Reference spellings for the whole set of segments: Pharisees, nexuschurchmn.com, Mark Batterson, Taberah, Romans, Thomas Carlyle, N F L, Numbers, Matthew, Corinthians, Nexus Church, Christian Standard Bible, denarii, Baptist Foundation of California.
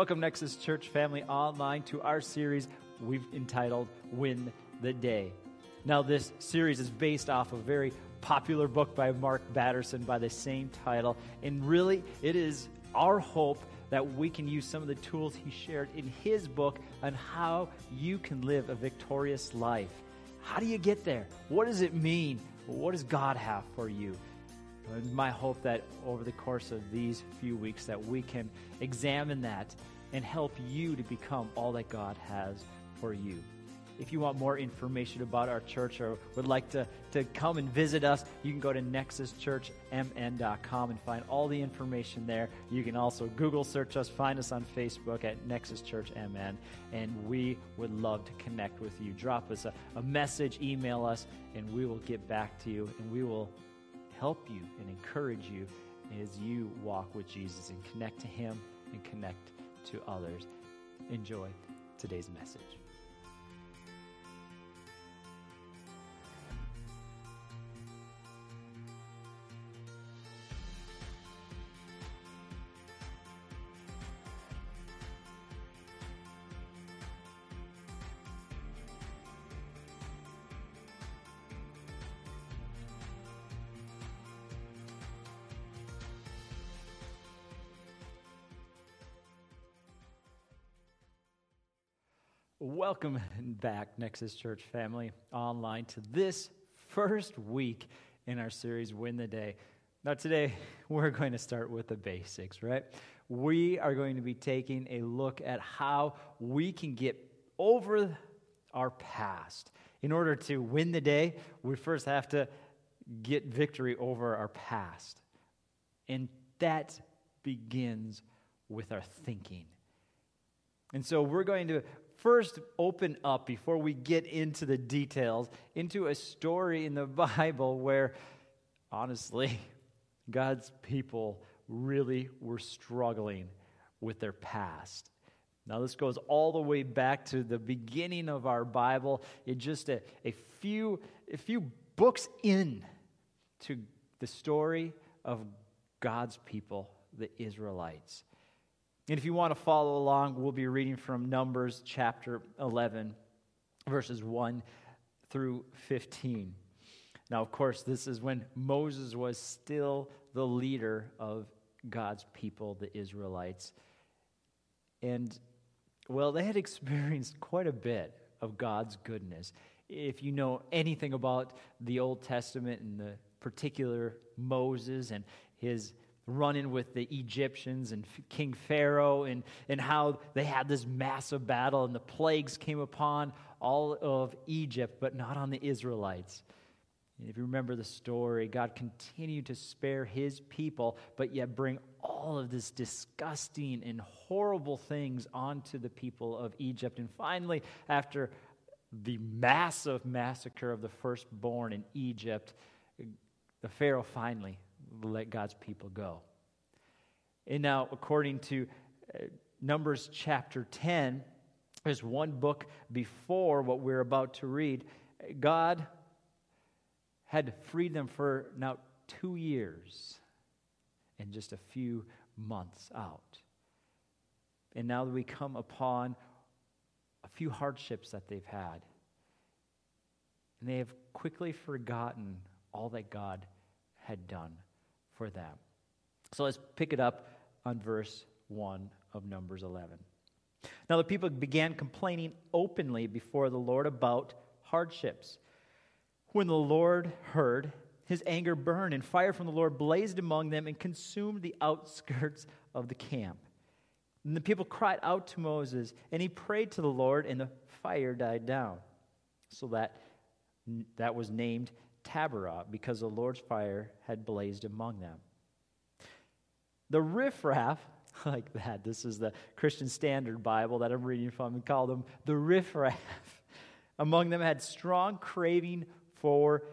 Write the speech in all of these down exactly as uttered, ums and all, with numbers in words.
Welcome, Nexus Church family online, to our series we've entitled Win the Day. Now, this series is based off a very popular book by Mark Batterson by the same title, and really it is our hope that we can use some of the tools he shared in his book on how you can live a victorious life. How do you get there? What does it mean? What does God have for you? It's my hope that over the course of these few weeks that we can examine that and help you to become all that God has for you. If you want more information about our church or would like to, to come and visit us, you can go to nexus church m n dot com and find all the information there. You can also Google search us, find us on Facebook at Nexus Church M N, and we would love to connect with you. Drop us a, a message, email us, and we will get back to you, and we will help you and encourage you as you walk with Jesus and connect to Him and connect to others. Enjoy today's message. Welcome back, Nexus Church family, online to this first week in our series, Win the Day. Now today, we're going to start with the basics, right? We are going to be taking a look at how we can get over our past. In order to win the day, we first have to get victory over our past. And that begins with our thinking. And so we're going to first open up, before we get into the details, into a story in the Bible where, honestly, God's people really were struggling with their past. Now, this goes all the way back to the beginning of our Bible. It's just a, a few, a few books in to the story of God's people, the Israelites. And if you want to follow along, we'll be reading from Numbers chapter eleven, verses one through fifteen. Now, of course, this is when Moses was still the leader of God's people, the Israelites. And, well, they had experienced quite a bit of God's goodness. If you know anything about the Old Testament, and the particular Moses and his run-in with the Egyptians and King Pharaoh, and, and how they had this massive battle, and the plagues came upon all of Egypt, but not on the Israelites. And if you remember the story, God continued to spare His people, but yet bring all of this disgusting and horrible things onto the people of Egypt. And finally, after the massive massacre of the firstborn in Egypt, the Pharaoh finally let God's people go. And now, according to Numbers chapter ten, there's one book before what we're about to read, God had freed them for now two years and just a few months out. And now we come upon a few hardships that they've had. And they have quickly forgotten all that God had done for them. So let's pick it up on verse one of Numbers eleven. Now the people began complaining openly before the Lord about hardships. When the Lord heard, His anger burned, and fire from the Lord blazed among them and consumed the outskirts of the camp. And the people cried out to Moses, and he prayed to the Lord, and the fire died down. So that, that was named Taberah, because the Lord's fire had blazed among them. The riffraff, like that, this is the Christian Standard Bible that I'm reading from, and called them the riffraff, among them had strong craving for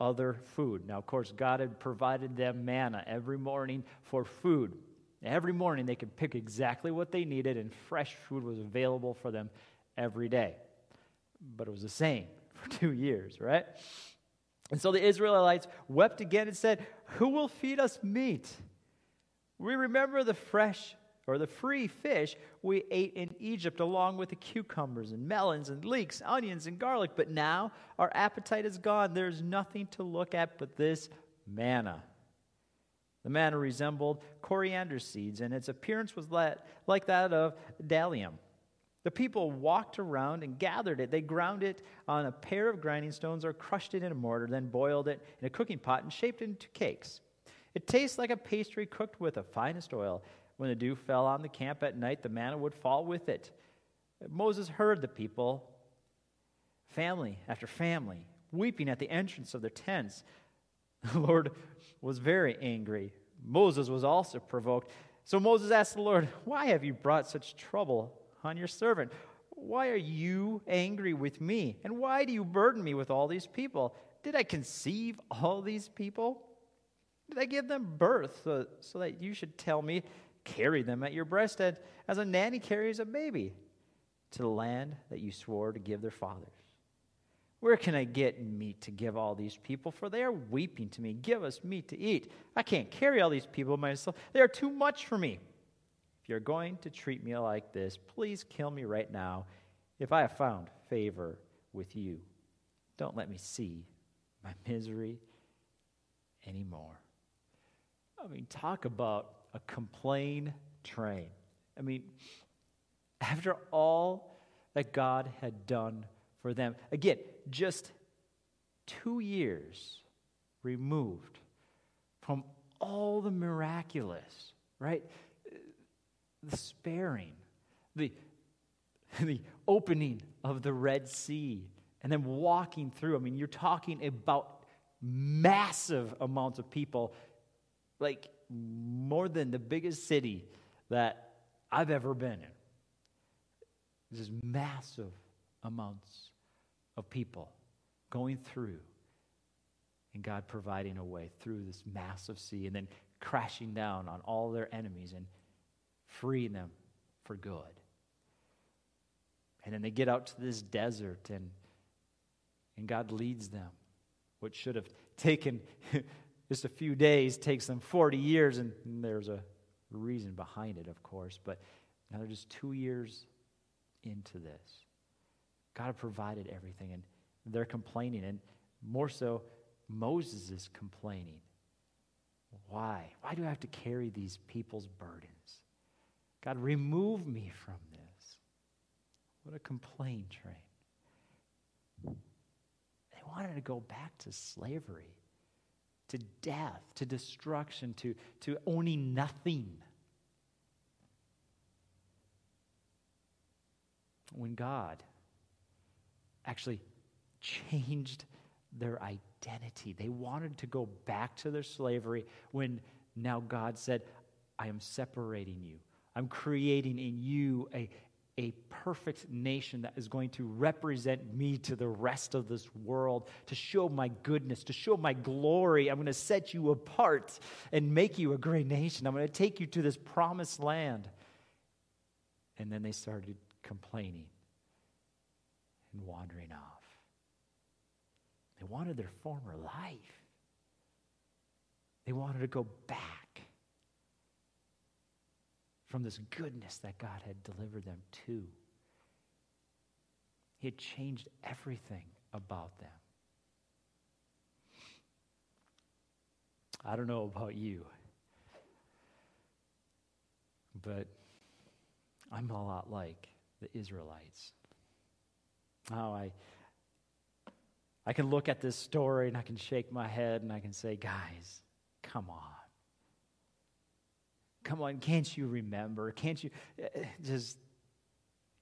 other food. Now, of course, God had provided them manna every morning for food. Every morning they could pick exactly what they needed, and fresh food was available for them every day. But it was the same for two years, right? And so the Israelites wept again and said, "Who will feed us meat? We remember the fresh or the free fish we ate in Egypt, along with the cucumbers and melons and leeks, onions and garlic. But now our appetite is gone. There's nothing to look at but this manna. The manna resembled coriander seeds, and its appearance was like that of dalium. The people walked around and gathered it. They ground it on a pair of grinding stones or crushed it in a mortar, then boiled it in a cooking pot and shaped it into cakes. It tastes like a pastry cooked with the finest oil. When the dew fell on the camp at night, the manna would fall with it. Moses heard the people, family after family, weeping at the entrance of their tents. The Lord was very angry. Moses was also provoked. So Moses asked the Lord, "Why have you brought such trouble on your servant? Why are you angry with me? And why do you burden me with all these people? Did I conceive all these people? Did I give them birth so, so that you should tell me, carry them at your breast as, as a nanny carries a baby to the land that you swore to give their fathers? Where can I get meat to give all these people? For they are weeping to me. Give us meat to eat. I can't carry all these people myself. They are too much for me. If you're going to treat me like this, please kill me right now. If I have found favor with you, don't let me see my misery anymore." I mean, talk about a complain train. I mean, after all that God had done for them, again, just two years removed from all the miraculous, right? The sparing, the, the opening of the Red Sea, and then walking through. I mean, you're talking about massive amounts of people, like more than the biggest city that I've ever been in. This is massive amounts of people going through, and God providing a way through this massive sea, and then crashing down on all their enemies and freeing them for good. And then they get out to this desert, and and God leads them. What should have taken just a few days takes them forty years, and there's a reason behind it, of course, but now they're just two years into this. God provided everything, and they're complaining, and more so, Moses is complaining. Why? Why do I have to carry these people's burdens? God, remove me from this. What a complaint train. They wanted to go back to slavery, to death, to destruction, to, to owning nothing. When God actually changed their identity, they wanted to go back to their slavery, when now God said, I am separating you. I'm creating in you a, a perfect nation that is going to represent me to the rest of this world, to show my goodness, to show my glory. I'm going to set you apart and make you a great nation. I'm going to take you to this promised land. And then they started complaining and wandering off. They wanted their former life. They wanted to go back from this goodness that God had delivered them to. He had changed everything about them. I don't know about you, but I'm a lot like the Israelites. Now, I, I can look at this story and I can shake my head and I can say, guys, come on. Come on, can't you remember? Can't you just,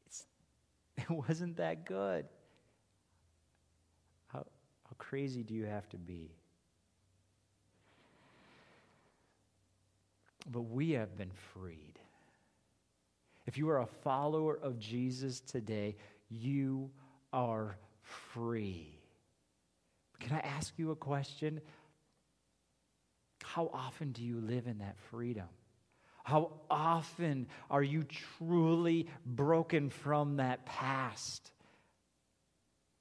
it's, it wasn't that good. How, how crazy do you have to be? But we have been freed. If you are a follower of Jesus today, you are free. Can I ask you a question? How often do you live in that freedom? How often are you truly broken from that past?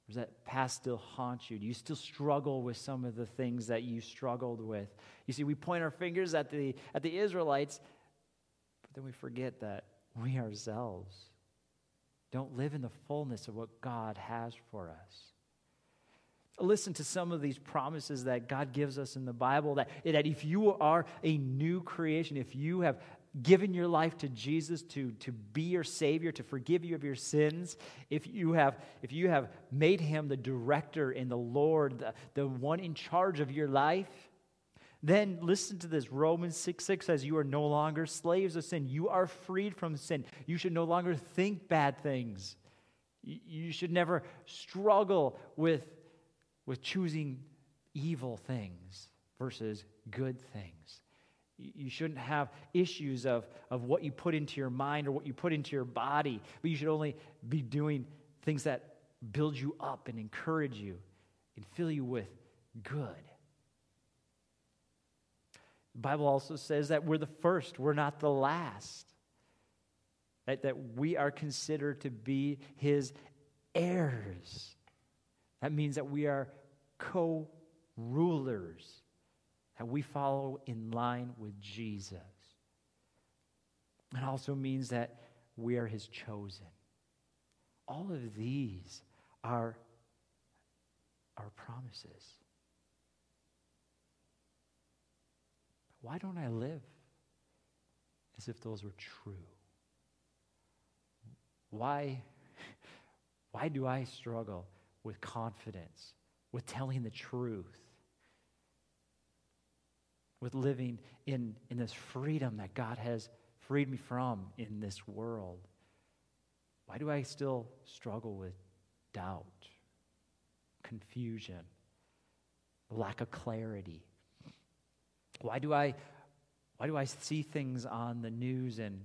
Does that past still haunt you? Do you still struggle with some of the things that you struggled with? You see, we point our fingers at the at the Israelites, but But then we forget that we ourselves don't live in the fullness of what God has for us. Listen to some of these promises that God gives us in the Bible, that, that if you are a new creation, if you have given your life to Jesus to, to be your Savior, to forgive you of your sins, if you have, if you have made Him the director and the Lord, the, the one in charge of your life, then listen to this. Romans six six says, you are no longer slaves of sin. You are freed from sin. You should no longer think bad things. You should never struggle with with choosing evil things versus good things. You shouldn't have issues of, of what you put into your mind or what you put into your body, but you should only be doing things that build you up and encourage you and fill you with good. The Bible also says that we're the first, we're not the last, that, that we are considered to be His heirs. That means that we are co-rulers, that we follow in line with Jesus. It also means that we are His chosen. All of these are our promises. Why don't I live as if those were true? Why, why do I struggle with confidence, with telling the truth, with living in, in this freedom that God has freed me from in this world? Why do I still struggle with doubt, confusion, lack of clarity? Why do I, why do I see things on the news and,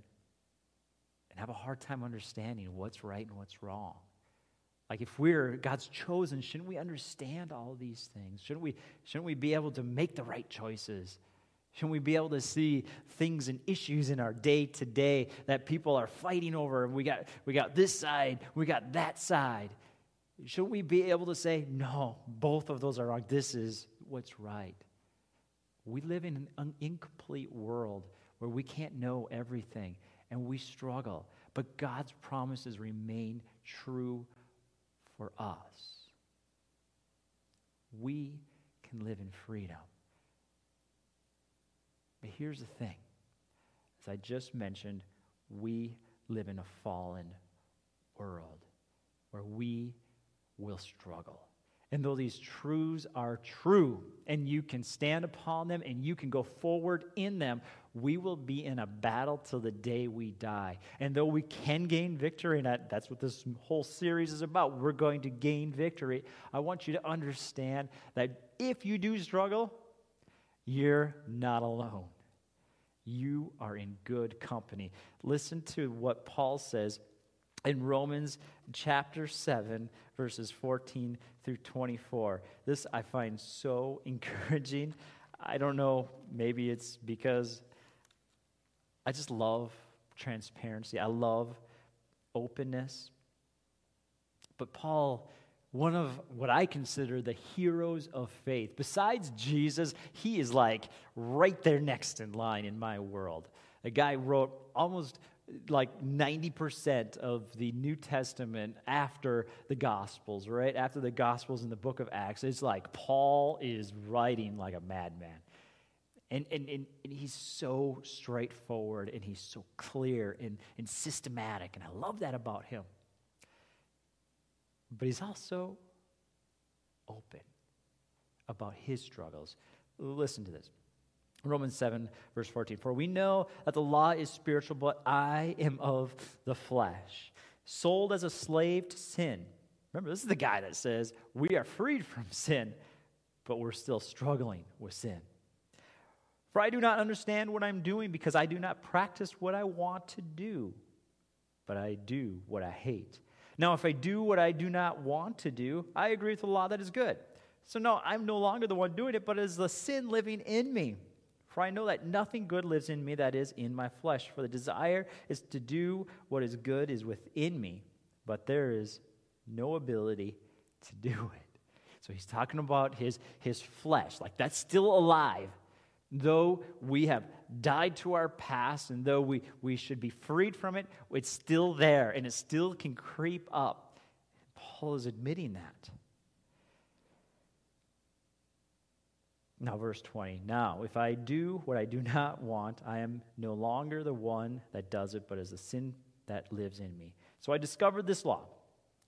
and have a hard time understanding what's right and what's wrong? Like, if we're God's chosen, shouldn't we understand all these things? Shouldn't we, shouldn't we be able to make the right choices? Shouldn't we be able to see things and issues in our day-to-day that people are fighting over? We got, we got this side, we got that side. Shouldn't we be able to say, no, both of those are wrong. This is what's right. We live in an incomplete world where we can't know everything, and we struggle. But God's promises remain true for us. We can live in freedom. But here's the thing. As I just mentioned, we live in a fallen world where we will struggle. And though these truths are true, and you can stand upon them, and you can go forward in them, we will be in a battle till the day we die. And though we can gain victory, and that's what this whole series is about, we're going to gain victory, I want you to understand that if you do struggle, you're not alone. You are in good company. Listen to what Paul says in Romans chapter seven, verses fourteen through twenty-four. This I find so encouraging. I don't know, maybe it's because I just love transparency. I love openness. But Paul, one of what I consider the heroes of faith, besides Jesus, he is like right there next in line in my world. A guy wrote almost like ninety percent of the New Testament after the Gospels, right? After the Gospels in the book of Acts, it's like Paul is writing like a madman. And and, and, and he's so straightforward, and he's so clear and, and systematic, and I love that about him. But he's also open about his struggles. Listen to this. Romans seven, verse fourteen, for we know that the law is spiritual, but I am of the flesh, sold as a slave to sin. Remember, this is the guy that says, we are freed from sin, but we're still struggling with sin. For I do not understand what I'm doing, because I do not practice what I want to do, but I do what I hate. Now, if I do what I do not want to do, I agree with the law that is good. So no, I'm no longer the one doing it, but it is the sin living in me. For I know that nothing good lives in me, that is, in my flesh. For the desire is to do what is good is within me, but there is no ability to do it. So he's talking about his, his flesh, like that's still alive. Though we have died to our past and though we, we should be freed from it, it's still there and it still can creep up. Paul is admitting that. Now, verse twenty, now, if I do what I do not want, I am no longer the one that does it, but is the sin that lives in me. So I discovered this law.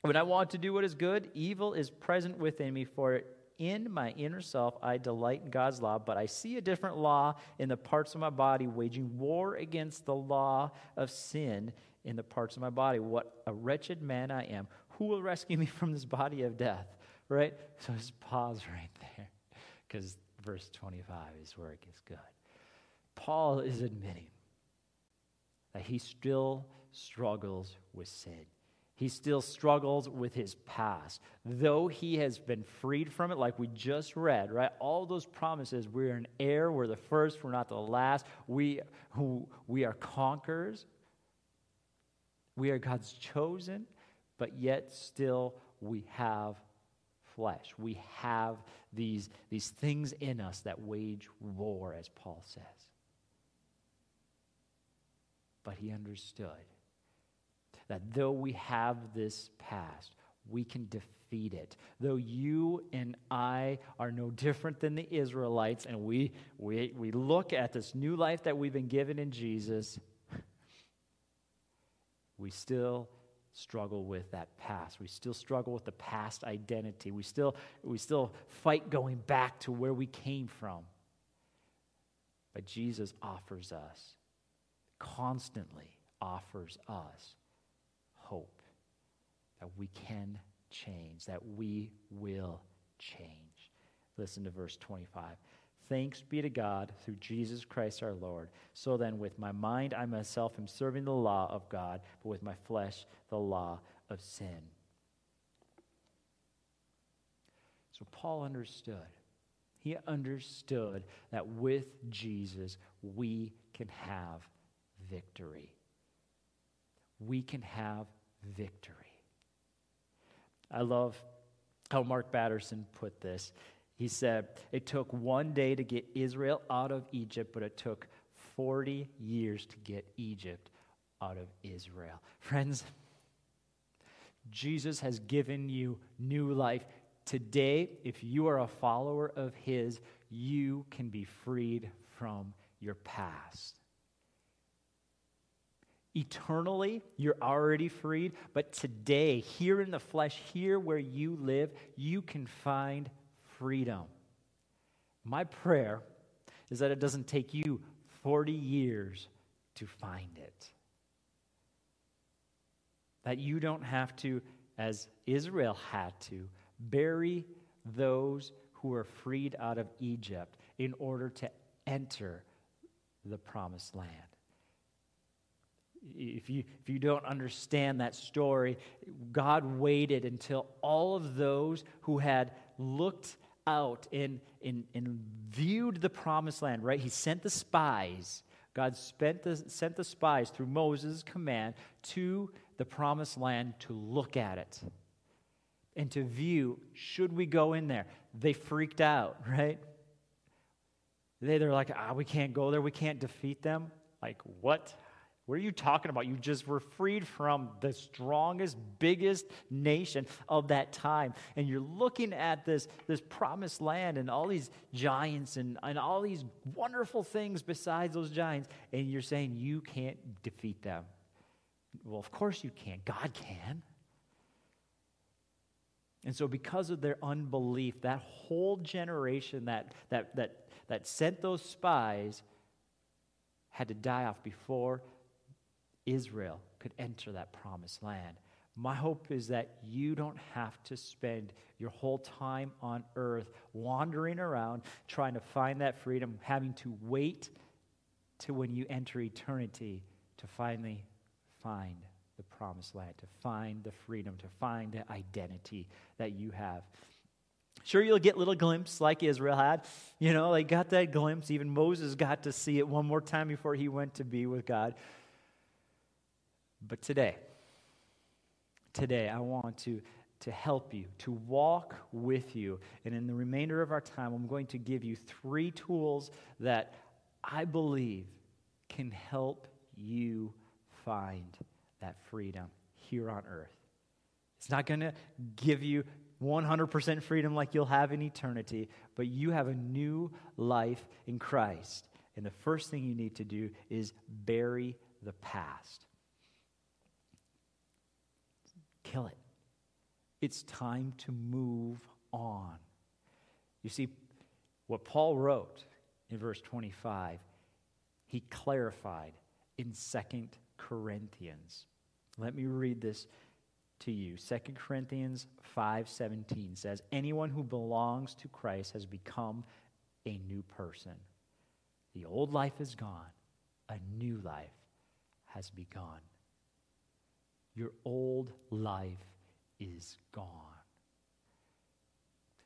When I want to do what is good, evil is present within me, for in my inner self I delight in God's law, but I see a different law in the parts of my body, waging war against the law of sin in the parts of my body. What a wretched man I am. Who will rescue me from this body of death? Right? So just pause right there, because verse twenty-five is where it gets good. Paul is admitting that he still struggles with sin. He still struggles with his past. Though he has been freed from it, like we just read, right? All those promises, we're an heir, we're the first, we're not the last. We, who, we are conquerors. We are God's chosen, but yet still we have flesh. We have these, these things in us that wage war, as Paul says. But he understood that though we have this past, we can defeat it. Though you and I are no different than the Israelites, and we we we look at this new life that we've been given in Jesus, we still struggle with that past. We still struggle with the past identity. We still we still fight going back to where we came from. But Jesus offers us, constantly offers us hope that we can change, that we will change. Listen to verse twenty-five. Thanks be to God through Jesus Christ our Lord. So then with my mind I myself am serving the law of God, but with my flesh the law of sin. So Paul understood. He understood that with Jesus we can have victory. We can have victory. I love how Mark Batterson put this. He said, it took one day to get Israel out of Egypt, but it took forty years to get Egypt out of Israel. Friends, Jesus has given you new life. Today, if you are a follower of his, you can be freed from your past. Eternally, you're already freed, but today, here in the flesh, here where you live, you can find freedom. My prayer is that it doesn't take you forty years to find it. That you don't have to, as Israel had to, bury those who were freed out of Egypt in order to enter the promised land. If you if you don't understand that story, God waited until all of those who had looked out and, and, and viewed the promised land, right? He sent the spies. God spent the, sent the spies through Moses' command to the promised land to look at it and to view, should we go in there? They freaked out, right? They, they're like, ah, we can't go there. We can't defeat them. Like, what? What are you talking about? You just were freed from the strongest, biggest nation of that time. And you're looking at this, this promised land and all these giants and, and all these wonderful things besides those giants. And you're saying you can't defeat them. Well, of course you can't. God can. And so because of their unbelief, that whole generation that that that, that sent those spies had to die off before Israel could enter that promised land. My hope is that you don't have to spend your whole time on earth wandering around trying to find that freedom, having to wait to when you enter eternity to finally find the promised land, to find the freedom, to find the identity that you have. Sure, you'll get little glimpses like Israel had. You know, they got that glimpse. Even Moses got to see it one more time before he went to be with God. But today, today I want to to help you, to walk with you. And in the remainder of our time, I'm going to give you three tools that I believe can help you find that freedom here on earth. It's not going to give you one hundred percent freedom like you'll have in eternity, but you have a new life in Christ. And the first thing you need to do is bury the past. Kill it. It's time to move on. You see, what Paul wrote in verse twenty-five, he clarified in Second Corinthians. Let me read this to you. Second Corinthians five seventeen says, "Anyone who belongs to Christ has become a new person. The old life is gone. A new life has begun." Your old life is gone.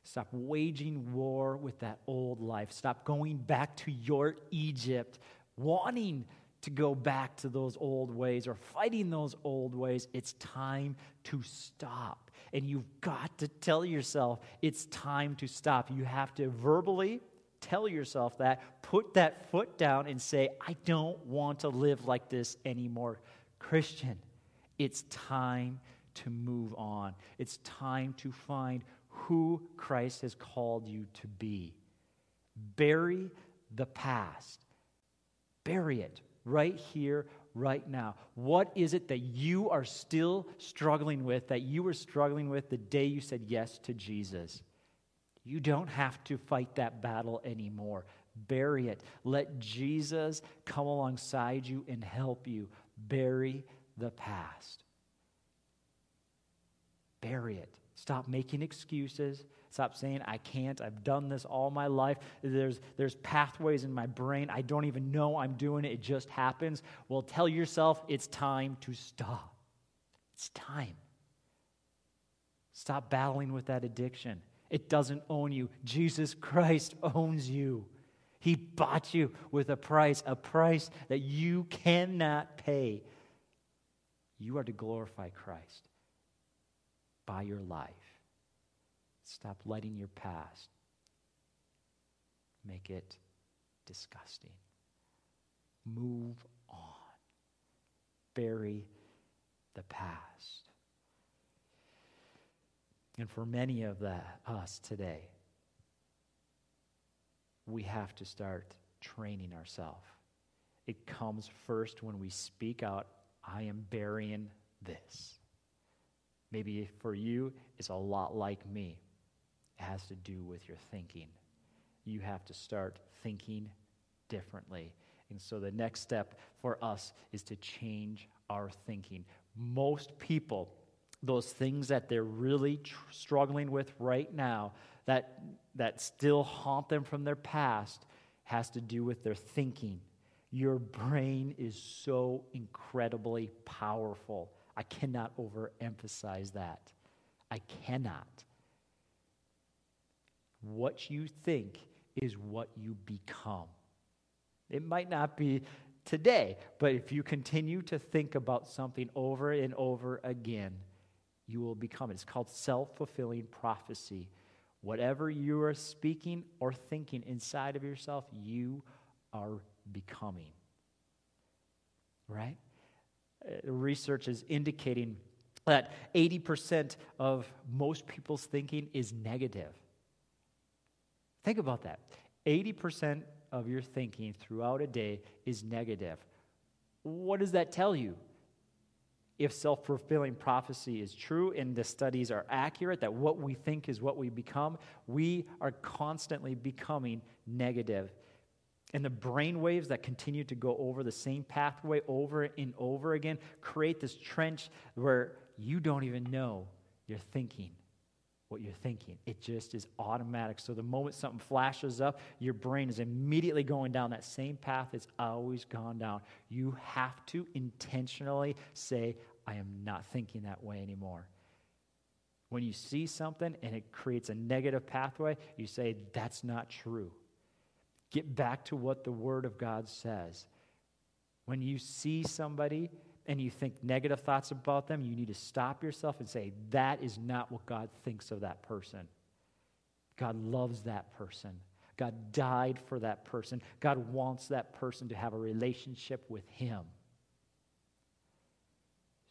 Stop waging war with that old life. Stop going back to your Egypt, wanting to go back to those old ways or fighting those old ways. It's time to stop. And you've got to tell yourself it's time to stop. You have to verbally tell yourself that, put that foot down and say, I don't want to live like this anymore. Christian, it's time to move on. It's time to find who Christ has called you to be. Bury the past. Bury it right here, right now. What is it that you are still struggling with, that you were struggling with the day you said yes to Jesus? You don't have to fight that battle anymore. Bury it. Let Jesus come alongside you and help you. Bury the past. Bury it. Stop making excuses. Stop saying, I can't. I've done this all my life. There's, there's pathways in my brain. I don't even know I'm doing it. It just happens. Well, tell yourself it's time to stop. It's time. Stop battling with that addiction. It doesn't own you. Jesus Christ owns you. He bought you with a price, a price that you cannot pay. You are to glorify Christ by your life. Stop letting your past make it disgusting. Move on. Bury the past. And for many of the, us today, we have to start training ourselves. It comes first when we speak out, I am burying this. Maybe for you, it's a lot like me. It has to do with your thinking. You have to start thinking differently. And so the next step for us is to change our thinking. Most people, those things that they're really tr- struggling with right now, that, that still haunt them from their past, has to do with their thinking. Your brain is so incredibly powerful. I cannot overemphasize that. I cannot. What you think is what you become. It might not be today, but if you continue to think about something over and over again, you will become it. It's called self-fulfilling prophecy. Whatever you are speaking or thinking inside of yourself, you are becoming, right? Research is indicating that eighty percent of most people's thinking is negative. Think about that. eighty percent of your thinking throughout a day is negative. What does that tell you? If self-fulfilling prophecy is true and the studies are accurate, that what we think is what we become, we are constantly becoming negative. And the brain waves that continue to go over the same pathway over and over again create this trench where you don't even know you're thinking what you're thinking. It just is automatic. So the moment something flashes up, your brain is immediately going down that same path it's always gone down. You have to intentionally say, I am not thinking that way anymore. When you see something and it creates a negative pathway, you say, that's not true. Get back to what the Word of God says. When you see somebody and you think negative thoughts about them, you need to stop yourself and say, that is not what God thinks of that person. God loves that person. God died for that person. God wants that person to have a relationship with him.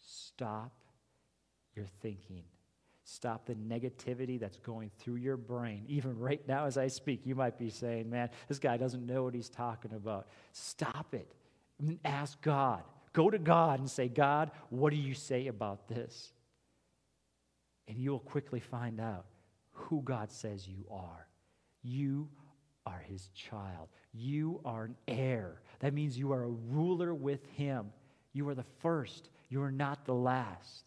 Stop your thinking. Stop the negativity that's going through your brain. Even right now as I speak, you might be saying, man, this guy doesn't know what he's talking about. Stop it. Ask God. Go to God and say, God, what do you say about this? And you will quickly find out who God says you are. You are his child. You are an heir. That means you are a ruler with him. You are the first. You are not the last.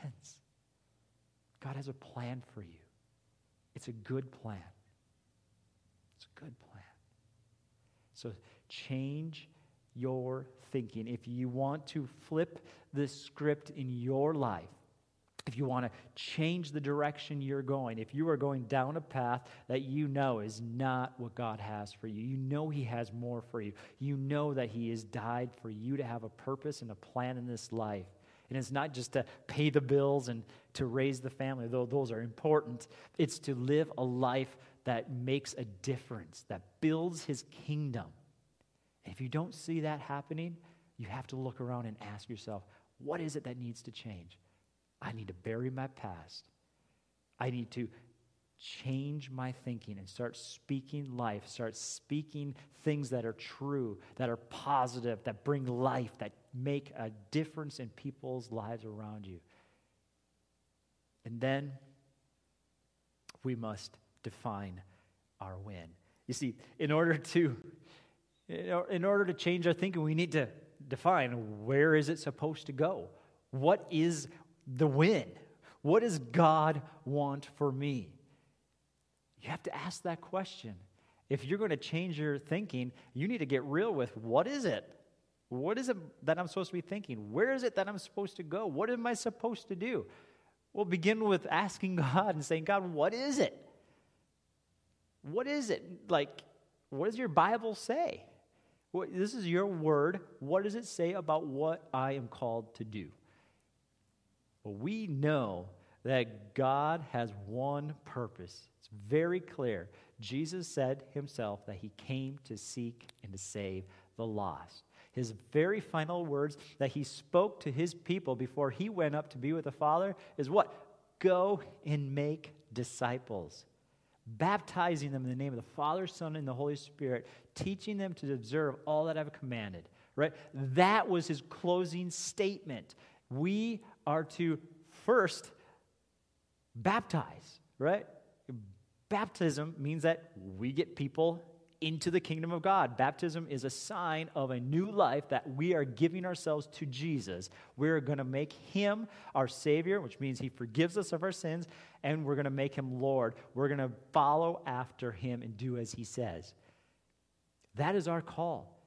Friends, God has a plan for you. It's a good plan. It's a good plan. So change your thinking. If you want to flip the script in your life, if you want to change the direction you're going, if you are going down a path that you know is not what God has for you, you know he has more for you, you know that he has died for you to have a purpose and a plan in this life. And it's not just to pay the bills and to raise the family, though those are important. It's to live a life that makes a difference, that builds his kingdom. And if you don't see that happening, you have to look around and ask yourself, what is it that needs to change? I need to bury my past. I need to change my thinking and start speaking life, start speaking things that are true, that are positive, that bring life, that make a difference in people's lives around you. And then we must define our win. You see, in order to in order to change our thinking, we need to define, where is it supposed to go? What is the win? What does God want for me? You have to ask that question. If you're going to change your thinking, you need to get real with, what is it? What is it that I'm supposed to be thinking? Where is it that I'm supposed to go? What am I supposed to do? Well, begin with asking God and saying, God, what is it? What is it? Like, what does your Bible say? What, this is your word. What does it say about what I am called to do? Well, we know that God has one purpose. It's very clear. Jesus said himself that he came to seek and to save the lost. His very final words that he spoke to his people before he went up to be with the Father is what? Go and make disciples, baptizing them in the name of the Father, Son, and the Holy Spirit, teaching them to observe all that I've commanded. Right? That was his closing statement. We are to first baptize, right? Baptism means that we get people into the kingdom of God. Baptism is a sign of a new life that we are giving ourselves to Jesus. We're going to make him our Savior, which means he forgives us of our sins, and we're going to make him Lord. We're going to follow after him and do as he says. That is our call,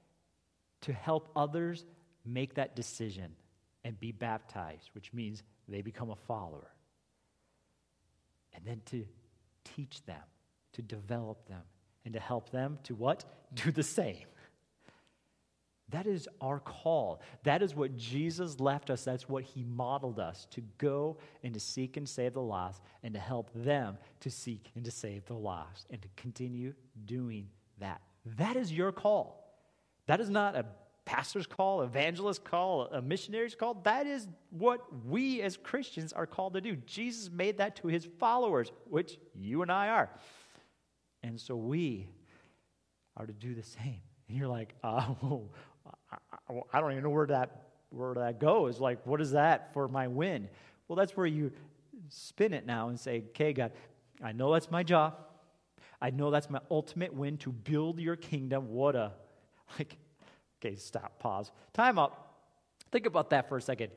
to help others make that decision and be baptized, which means they become a follower. And then to teach them, to develop them, and to help them to what? Do the same. That is our call. That is what Jesus left us. That's what he modeled us, to go and to seek and save the lost, and to help them to seek and to save the lost, and to continue doing that. That is your call. That is not a pastor's call, evangelist's call, a missionary's call. That is what we as Christians are called to do. Jesus made that to his followers, which you and I are. And so we are to do the same. And you're like, oh, I don't even know where that, where that goes. Like, what is that for my win? Well, that's where you spin it now and say, okay, God, I know that's my job. I know that's my ultimate win, to build your kingdom. What a, like, okay, stop, pause, time up. Think about that for a second.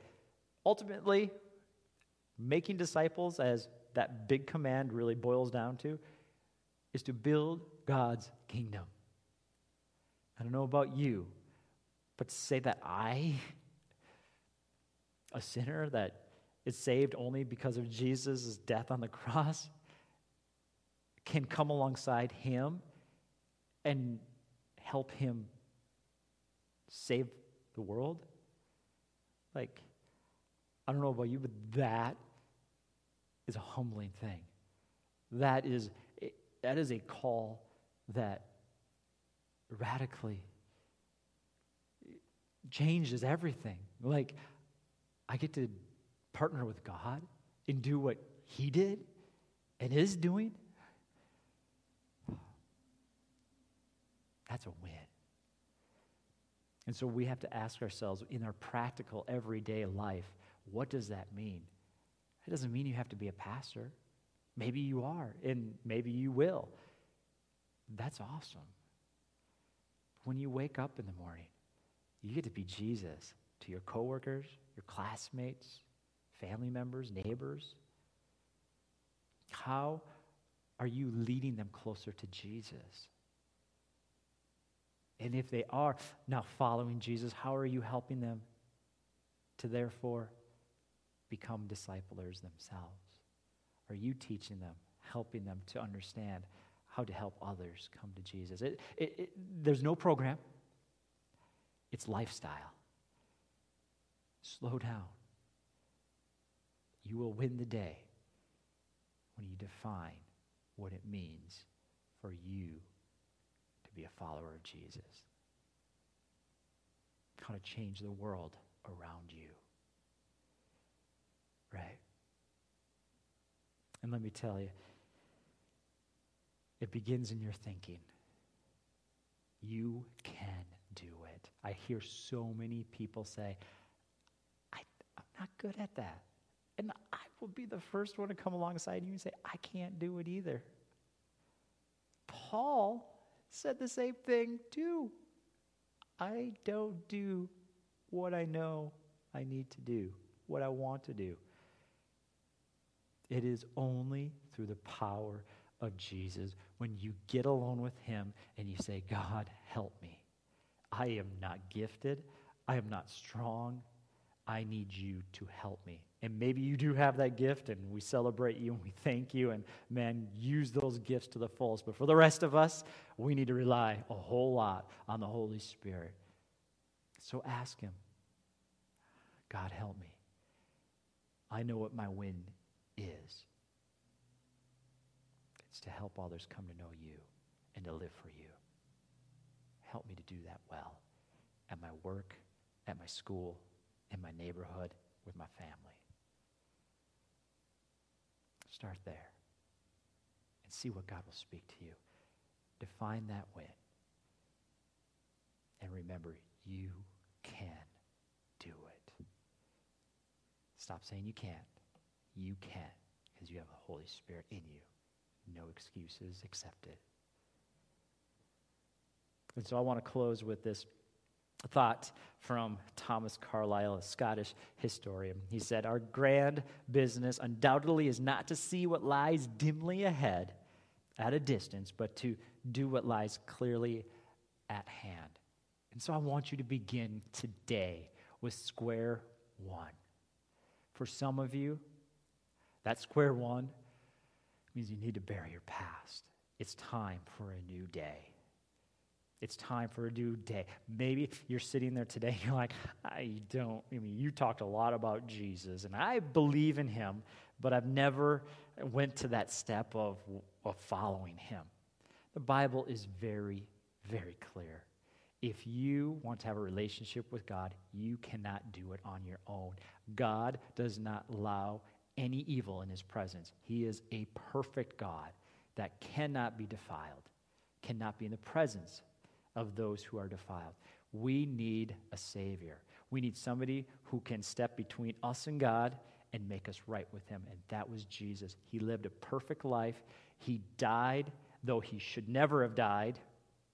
Ultimately, making disciples, as that big command really boils down to, is to build God's kingdom. I don't know about you, but to say that I, a sinner that is saved only because of Jesus' death on the cross, can come alongside him and help him save the world? Like, I don't know about you, but that is a humbling thing. That is, that is a call that radically changes everything. Like, I get to partner with God and do what He did and is doing. That's a win. And so we have to ask ourselves in our practical everyday life, what does that mean? It doesn't mean you have to be a pastor. Maybe you are, and maybe you will. That's awesome. When you wake up in the morning, you get to be Jesus to your coworkers, your classmates, family members, neighbors. How are you leading them closer to Jesus? And if they are now following Jesus, how are you helping them to therefore become disciplers themselves? Are you teaching them, helping them to understand how to help others come to Jesus? It, it, it, there's no program. It's lifestyle. Slow down. You will win the day when you define what it means for you to be a follower of Jesus. How to change the world around you. Right? And let me tell you, it begins in your thinking. You can do it. I hear so many people say, I, I'm not good at that. And I will be the first one to come alongside you and say, I can't do it either. Paul said the same thing too. I don't do what I know I need to do, what I want to do. It is only through the power of Jesus when you get alone with Him and you say, God, help me. I am not gifted. I am not strong. I need you to help me. And maybe you do have that gift, and we celebrate you and we thank you, and man, use those gifts to the fullest. But for the rest of us, we need to rely a whole lot on the Holy Spirit. So ask Him, God, help me. I know what my win is. is. It's to help others come to know you and to live for you. Help me to do that well at my work, at my school, in my neighborhood, with my family. Start there and see what God will speak to you. Define that win. And remember, you can do it. Stop saying you can't. You can, because you have the Holy Spirit in you. No excuses accepted. And so I want to close with this thought from Thomas Carlyle, a Scottish historian. He said, our grand business undoubtedly is not to see what lies dimly ahead at a distance, but to do what lies clearly at hand. And so I want you to begin today with square one. For some of you, that square one means you need to bury your past. It's time for a new day. It's time for a new day. Maybe you're sitting there today and you're like, I don't, I mean, you talked a lot about Jesus and I believe in Him, but I've never went to that step of, of following Him. The Bible is very, very clear. If you want to have a relationship with God, you cannot do it on your own. God does not allow any evil in His presence. He is a perfect God that cannot be defiled, cannot be in the presence of those who are defiled. We need a Savior. We need somebody who can step between us and God and make us right with Him, and that was Jesus. He lived a perfect life. He died, though He should never have died,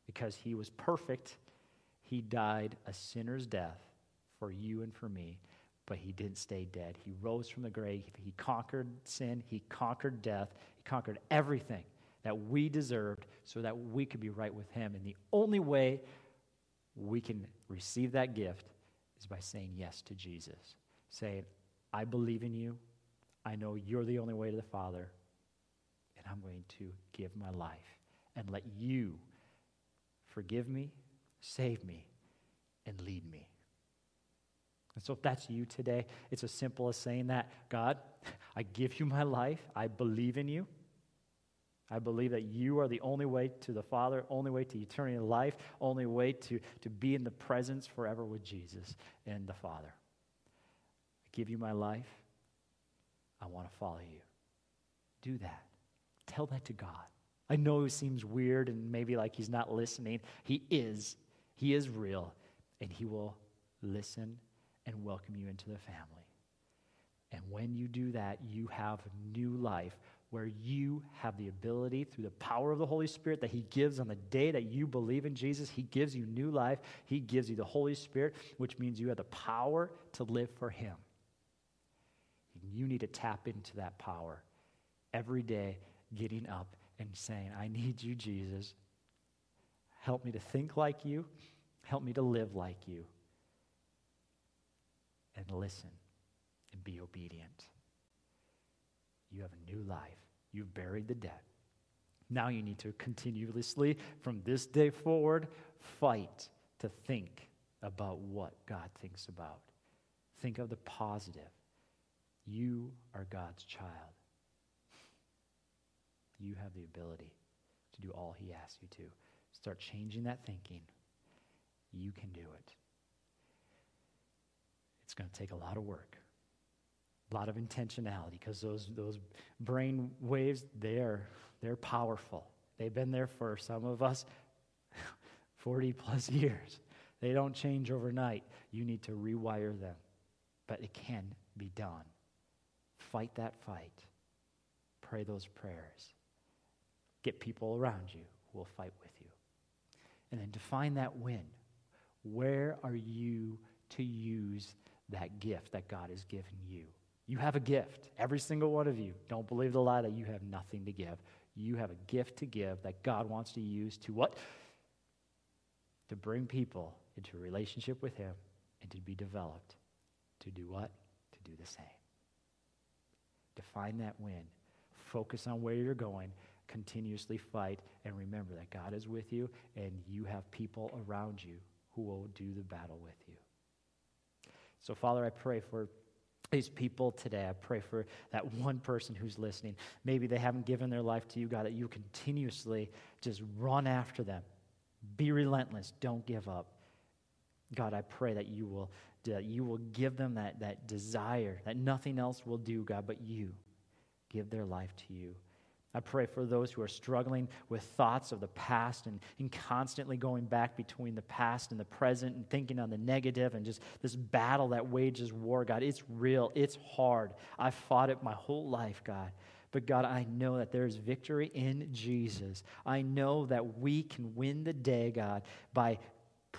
because He was perfect. He died a sinner's death for you and for me. But He didn't stay dead. He rose from the grave. He conquered sin. He conquered death. He conquered everything that we deserved so that we could be right with Him. And the only way we can receive that gift is by saying yes to Jesus. Saying, I believe in You. I know You're the only way to the Father. And I'm going to give my life and let You forgive me, save me, and lead me. And so if that's you today, it's as simple as saying that, God, I give you my life. I believe in you. I believe that you are the only way to the Father, only way to eternity and life, only way to, to be in the presence forever with Jesus and the Father. I give you my life. I want to follow you. Do that. Tell that to God. I know it seems weird and maybe like he's not listening. He is. He is real. And he will listen and welcome you into the family. And when you do that, you have new life where you have the ability through the power of the Holy Spirit that he gives on the day that you believe in Jesus. He gives you new life. He gives you the Holy Spirit, which means you have the power to live for him. You need to tap into that power every day, getting up and saying, I need you, Jesus. Help me to think like you. Help me to live like you. And listen and be obedient. You have a new life. You've buried the dead. Now you need to continuously, from this day forward, fight to think about what God thinks about. Think of the positive. You are God's child. You have the ability to do all he asks you to. Start changing that thinking. You can do it. It's going to take a lot of work, a lot of intentionality, because those those brain waves, they're they're powerful. They've been there for some of us forty plus years. They don't change overnight. You need to rewire them, but it can be done. Fight that fight. Pray those prayers. Get people around you who will fight with you. And then define that win. Where are you to use that gift that God has given you? You have a gift. Every single one of you. Don't believe the lie that you have nothing to give. You have a gift to give that God wants to use to what? To bring people into a relationship with him and to be developed. To do what? To do the same. Define that win. Focus on where you're going. Continuously fight. And remember that God is with you and you have people around you who will do the battle with you. So, Father, I pray for these people today. I pray for that one person who's listening. Maybe they haven't given their life to you, God, that you continuously just run after them. Be relentless. Don't give up. God, I pray that you will, that you will give them that, that desire that nothing else will do, God, but you. Give their life to you. I pray for those who are struggling with thoughts of the past and, and constantly going back between the past and the present and thinking on the negative and just this battle that wages war, God. It's real. It's hard. I fought it my whole life, God. But God, I know that there is victory in Jesus. I know that we can win the day, God, by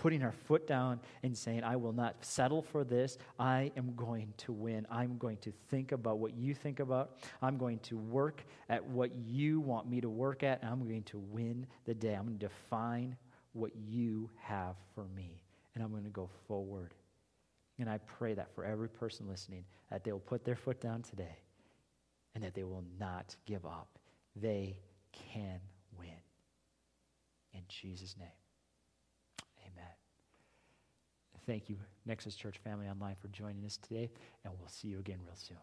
putting our foot down and saying, I will not settle for this. I am going to win. I'm going to think about what you think about. I'm going to work at what you want me to work at. And I'm going to win the day. I'm going to define what you have for me. And I'm going to go forward. And I pray that for every person listening, that they will put their foot down today and that they will not give up. They can win. In Jesus' name. Thank you, Nexus Church Family Online, for joining us today, and we'll see you again real soon.